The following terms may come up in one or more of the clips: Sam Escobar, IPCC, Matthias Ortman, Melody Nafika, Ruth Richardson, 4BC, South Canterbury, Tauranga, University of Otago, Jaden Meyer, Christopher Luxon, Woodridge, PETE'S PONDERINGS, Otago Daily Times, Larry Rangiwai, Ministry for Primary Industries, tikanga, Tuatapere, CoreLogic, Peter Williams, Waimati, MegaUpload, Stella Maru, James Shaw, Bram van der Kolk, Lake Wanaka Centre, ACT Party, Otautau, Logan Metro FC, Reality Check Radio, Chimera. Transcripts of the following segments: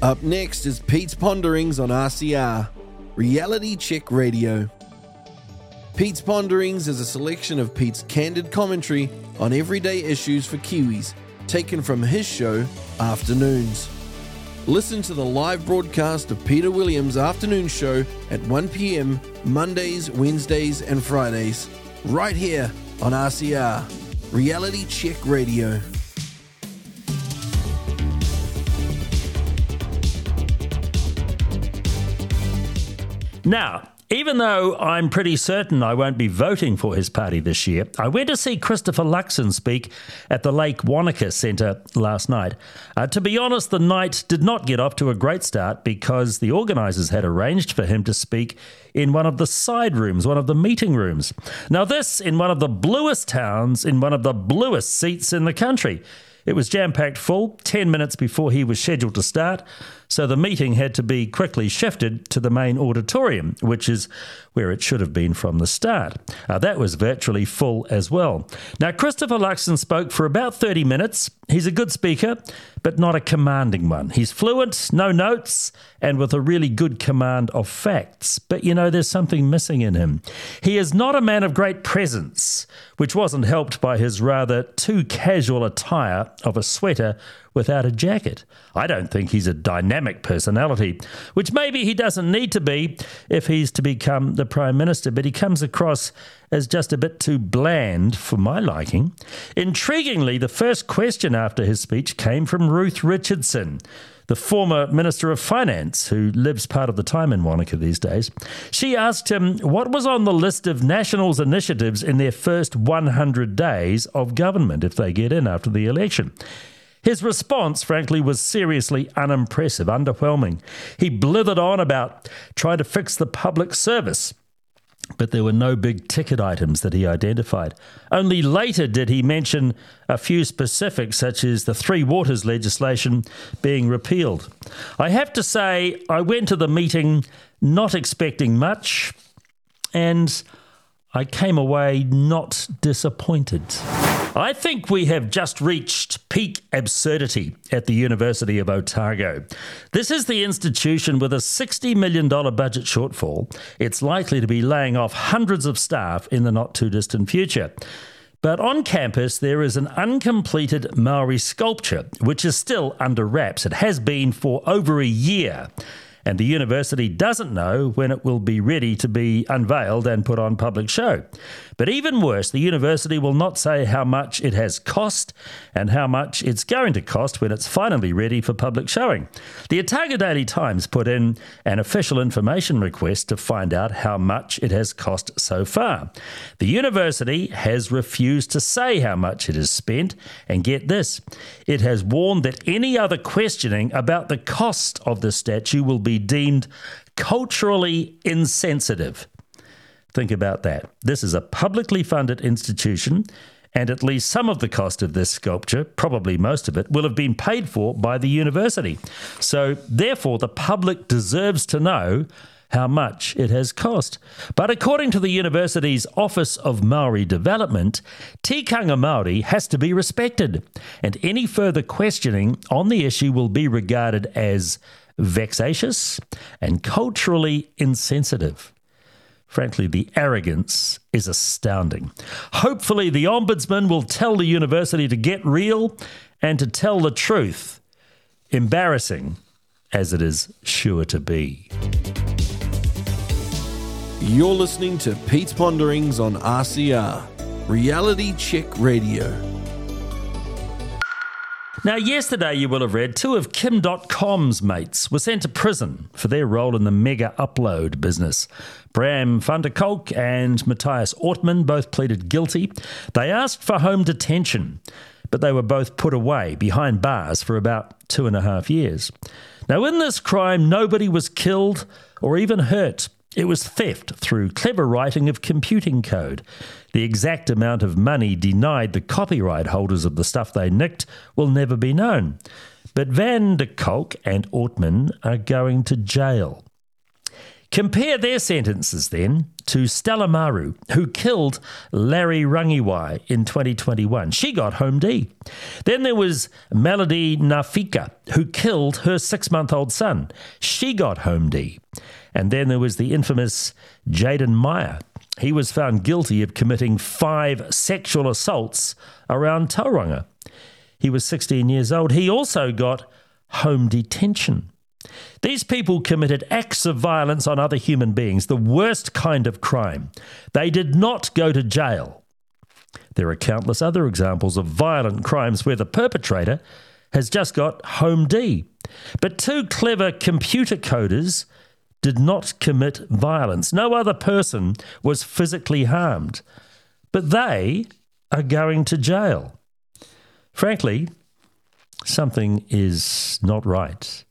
Up next is Pete's Ponderings on RCR, Reality Check Radio. Pete's Ponderings is a selection of Pete's candid commentary on everyday issues for Kiwis, taken from his show, Afternoons. Listen to the live broadcast of Peter Williams' afternoon show at 1 p.m, Mondays, Wednesdays and Fridays, right here on RCR, Reality Check Radio. Now, even though I'm pretty certain I won't be voting for his party this year, I went to see Christopher Luxon speak at the Lake Wanaka Centre last night. To be honest, the night did not get off to a great start because the organisers had arranged for him to speak in one of the side rooms, one of the meeting rooms. Now this, in one of the bluest towns, in one of the bluest seats in the country. It was jam-packed full, 10 minutes before he was scheduled to start, so the meeting had to be quickly shifted to the main auditorium, which is where it should have been from the start. That was virtually full as well. Now, Christopher Luxon spoke for about 30 minutes. He's a good speaker, but not a commanding one. He's fluent, no notes, and with a really good command of facts. But, you know, there's something missing in him. He is not a man of great presence, which wasn't helped by his rather too casual attire of a sweater without a jacket. I don't think he's a dynamic personality, which maybe he doesn't need to be if he's to become the Prime Minister, but he comes across as just a bit too bland for my liking. Intriguingly, the first question after his speech came from Ruth Richardson, the former Minister of Finance, who lives part of the time in Wanaka these days. She asked him what was on the list of Nationals' initiatives in their first 100 days of government if they get in after the election. His response, frankly, was seriously unimpressive, underwhelming. He blithered on about trying to fix the public service, but there were no big ticket items that he identified. Only later did he mention a few specifics, such as the Three Waters legislation being repealed. I have to say, I went to the meeting not expecting much, and I came away not disappointed. I think we have just reached peak absurdity at the University of Otago. This is the institution with a $60 million budget shortfall. It's likely to be laying off hundreds of staff in the not-too-distant future. But on campus, there is an uncompleted Maori sculpture, which is still under wraps. It has been for over a year. And the university doesn't know when it will be ready to be unveiled and put on public show. But even worse, the university will not say how much it has cost and how much it's going to cost when it's finally ready for public showing. The Otago Daily Times put in an official information request to find out how much it has cost so far. The university has refused to say how much it has spent, and get this, it has warned that any other questioning about the cost of the statue will be deemed culturally insensitive. Think about that. This is a publicly funded institution, and at least some of the cost of this sculpture, probably most of it, will have been paid for by the university. So, therefore, the public deserves to know how much it has cost. But according to the university's Office of Māori Development, tikanga Māori has to be respected, and any further questioning on the issue will be regarded as vexatious and culturally insensitive. Frankly, the arrogance is astounding. Hopefully, the Ombudsman will tell the university to get real and to tell the truth, embarrassing as it is sure to be. You're listening to Pete's Ponderings on RCR, Reality Check Radio. Now, yesterday you will have read two of Kim.com's mates were sent to prison for their role in the MegaUpload business. Bram van der Kolk and Matthias Ortman both pleaded guilty. They asked for home detention, but they were both put away behind bars for about 2.5 years. Now, in this crime, nobody was killed or even hurt. It was theft through clever writing of computing code. The exact amount of money denied the copyright holders of the stuff they nicked will never be known. But van der Kolk and Ortman are going to jail. Compare their sentences, then, to Stella Maru, who killed Larry Rangiwai in 2021. She got Home D. Then there was Melody Nafika, who killed her six-month-old son. She got Home D. And then there was the infamous Jaden Meyer. He was found guilty of committing 5 sexual assaults around Tauranga. He was 16 years old. He also got home detention. These people committed acts of violence on other human beings, the worst kind of crime. They did not go to jail. There are countless other examples of violent crimes where the perpetrator has just got Home D. But 2 clever computer coders did not commit violence. No other person was physically harmed. But they are going to jail. Frankly, something is not right.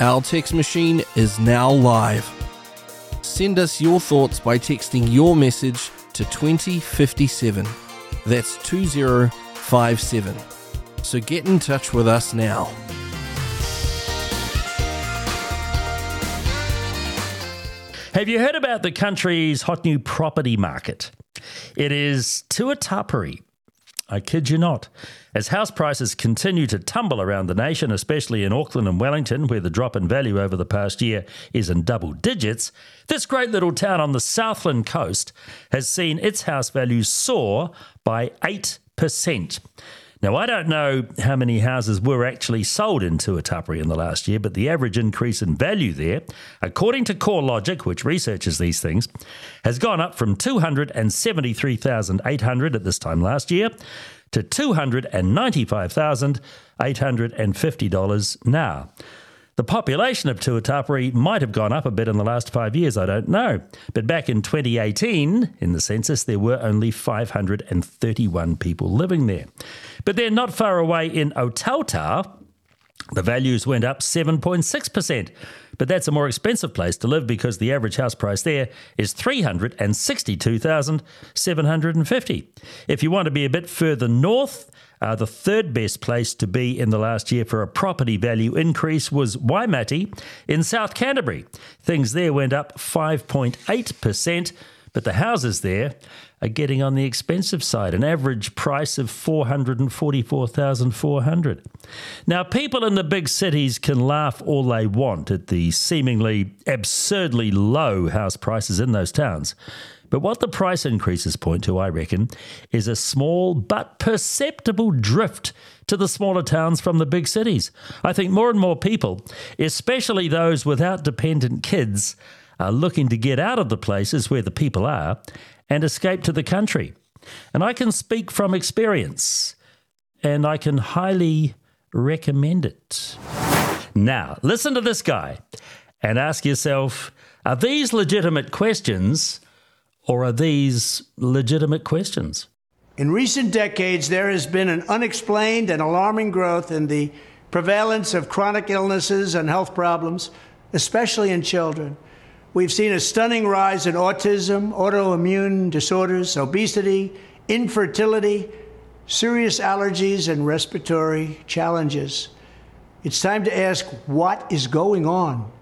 Our text machine is now live. Send us your thoughts by texting your message to 2057. That's 2057. So get in touch with us now. Have you heard about the country's hot new property market? It is Tuatapere. I kid you not. As house prices continue to tumble around the nation, especially in Auckland and Wellington, where the drop in value over the past year is in double digits, this great little town on the Southland coast has seen its house values soar by 8%. Now, I don't know how many houses were actually sold in Tuatapere in the last year, but the average increase in value there, according to CoreLogic, which researches these things, has gone up from 273,800 at this time last year to $295,850 now. The population of Tuatapere might have gone up a bit in the last 5 years, I don't know. But back in 2018, in the census, there were only 531 people living there. But then not far away in Otautau, the values went up 7.6%. But that's a more expensive place to live because the average house price there is $362,750. If you want to be a bit further north, the third best place to be in the last year for a property value increase was Waimati in South Canterbury. Things there went up 5.8%, but the houses there are getting on the expensive side, an average price of $444,400. Now, people in the big cities can laugh all they want at the seemingly absurdly low house prices in those towns. But what the price increases point to, I reckon, is a small but perceptible drift to the smaller towns from the big cities. I think more and more people, especially those without dependent kids, are looking to get out of the places where the people are and escape to the country. And I can speak from experience, and I can highly recommend it. Now, listen to this guy and ask yourself, are these legitimate questions? Or are these legitimate questions? In recent decades, there has been an unexplained and alarming growth in the prevalence of chronic illnesses and health problems, especially in children. We've seen a stunning rise in autism, autoimmune disorders, obesity, infertility, serious allergies, and respiratory challenges. It's time to ask, what is going on?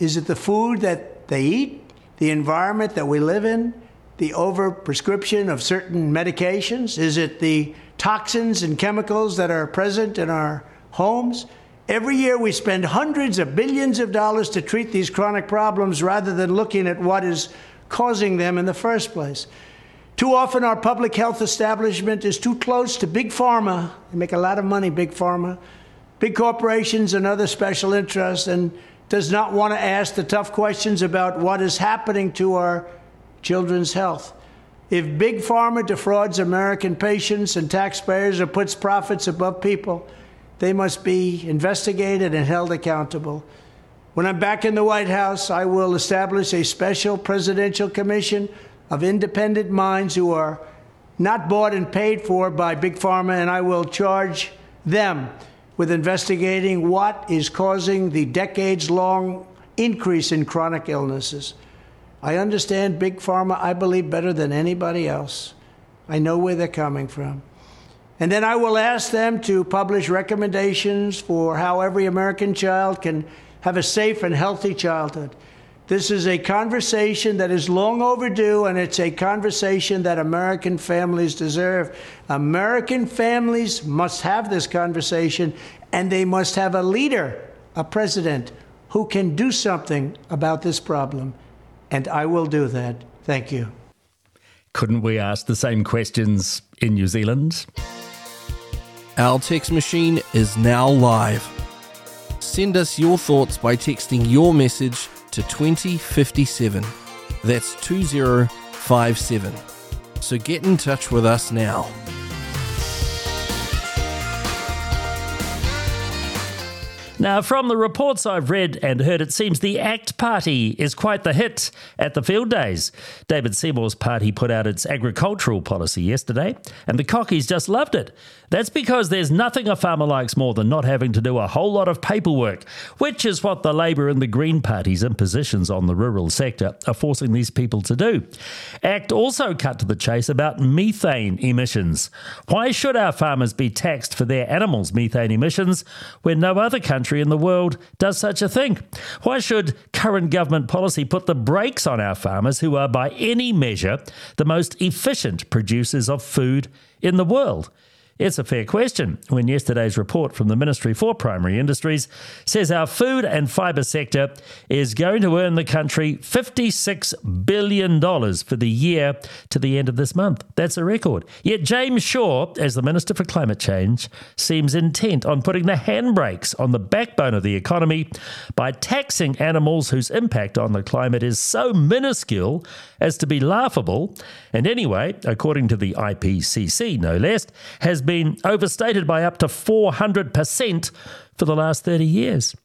Is it the food that they eat? The environment that we live in, the overprescription of certain medications? Is it the toxins and chemicals that are present in our homes? Every year we spend hundreds of billions of dollars to treat these chronic problems rather than looking at what is causing them in the first place. Too often our public health establishment is too close to big pharma. They make a lot of money, big pharma, big corporations and other special interests, and does not want to ask the tough questions about what is happening to our children's health. If big pharma defrauds American patients and taxpayers or puts profits above people, they must be investigated and held accountable. When I'm back in the White House, I will establish a special presidential commission of independent minds who are not bought and paid for by big pharma, and I will charge them with investigating what is causing the decades-long increase in chronic illnesses. I understand big pharma, I believe, better than anybody else. I know where they're coming from. And then I will ask them to publish recommendations for how every American child can have a safe and healthy childhood. This is a conversation that is long overdue, and it's a conversation that American families deserve. American families must have this conversation, and they must have a leader, a president, who can do something about this problem. And I will do that. Thank you. Couldn't we ask the same questions in New Zealand? Our text machine is now live. Send us your thoughts by texting your message to 2057. That's 2057. So get in touch with us now. Now, from the reports I've read and heard, it seems the ACT Party is quite the hit at the field days. David Seymour's party put out its agricultural policy yesterday, and the cockies just loved it. That's because there's nothing a farmer likes more than not having to do a whole lot of paperwork, which is what the Labour and the Green parties' impositions on the rural sector are forcing these people to do. ACT also cut to the chase about methane emissions. Why should our farmers be taxed for their animals' methane emissions when no other country in the world does such a thing? Why should current government policy put the brakes on our farmers, who are by any measure the most efficient producers of food in the world? It's a fair question when yesterday's report from the Ministry for Primary Industries says our food and fibre sector is going to earn the country $56 billion for the year to the end of this month. That's a record. Yet James Shaw, as the Minister for Climate Change, seems intent on putting the handbrakes on the backbone of the economy by taxing animals whose impact on the climate is so minuscule as to be laughable, and anyway, according to the IPCC no less, has been overstated by up to 400% for the last 30 years.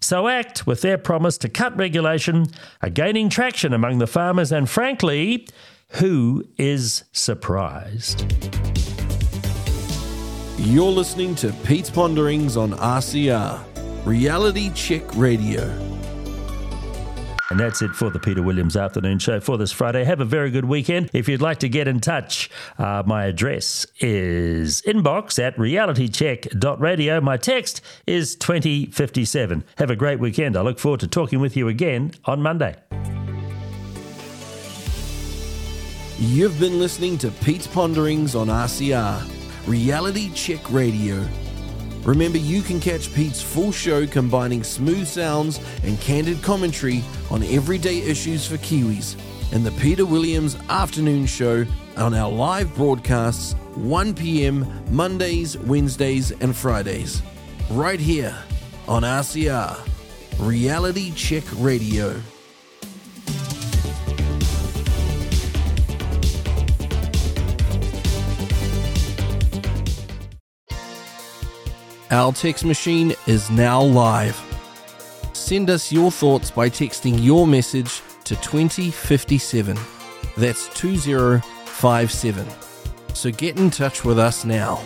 So ACT, with their promise to cut regulation, are gaining traction among the farmers, and frankly, who is surprised? You're listening to Pete's Ponderings on RCR, Reality Check Radio. And that's it for the Peter Williams Afternoon Show for this Friday. Have a very good weekend. If you'd like to get in touch, my address is inbox@realitycheck.radio. My text is 2057. Have a great weekend. I look forward to talking with you again on Monday. You've been listening to Pete's Ponderings on RCR, Reality Check Radio. Remember, you can catch Pete's full show combining smooth sounds and candid commentary on everyday issues for Kiwis in the Peter Williams Afternoon Show on our live broadcasts 1 p.m. Mondays, Wednesdays and Fridays, right here on RCR, Reality Check Radio. Our text machine is now live. Send us your thoughts by texting your message to 2057. That's 2057. So get in touch with us now.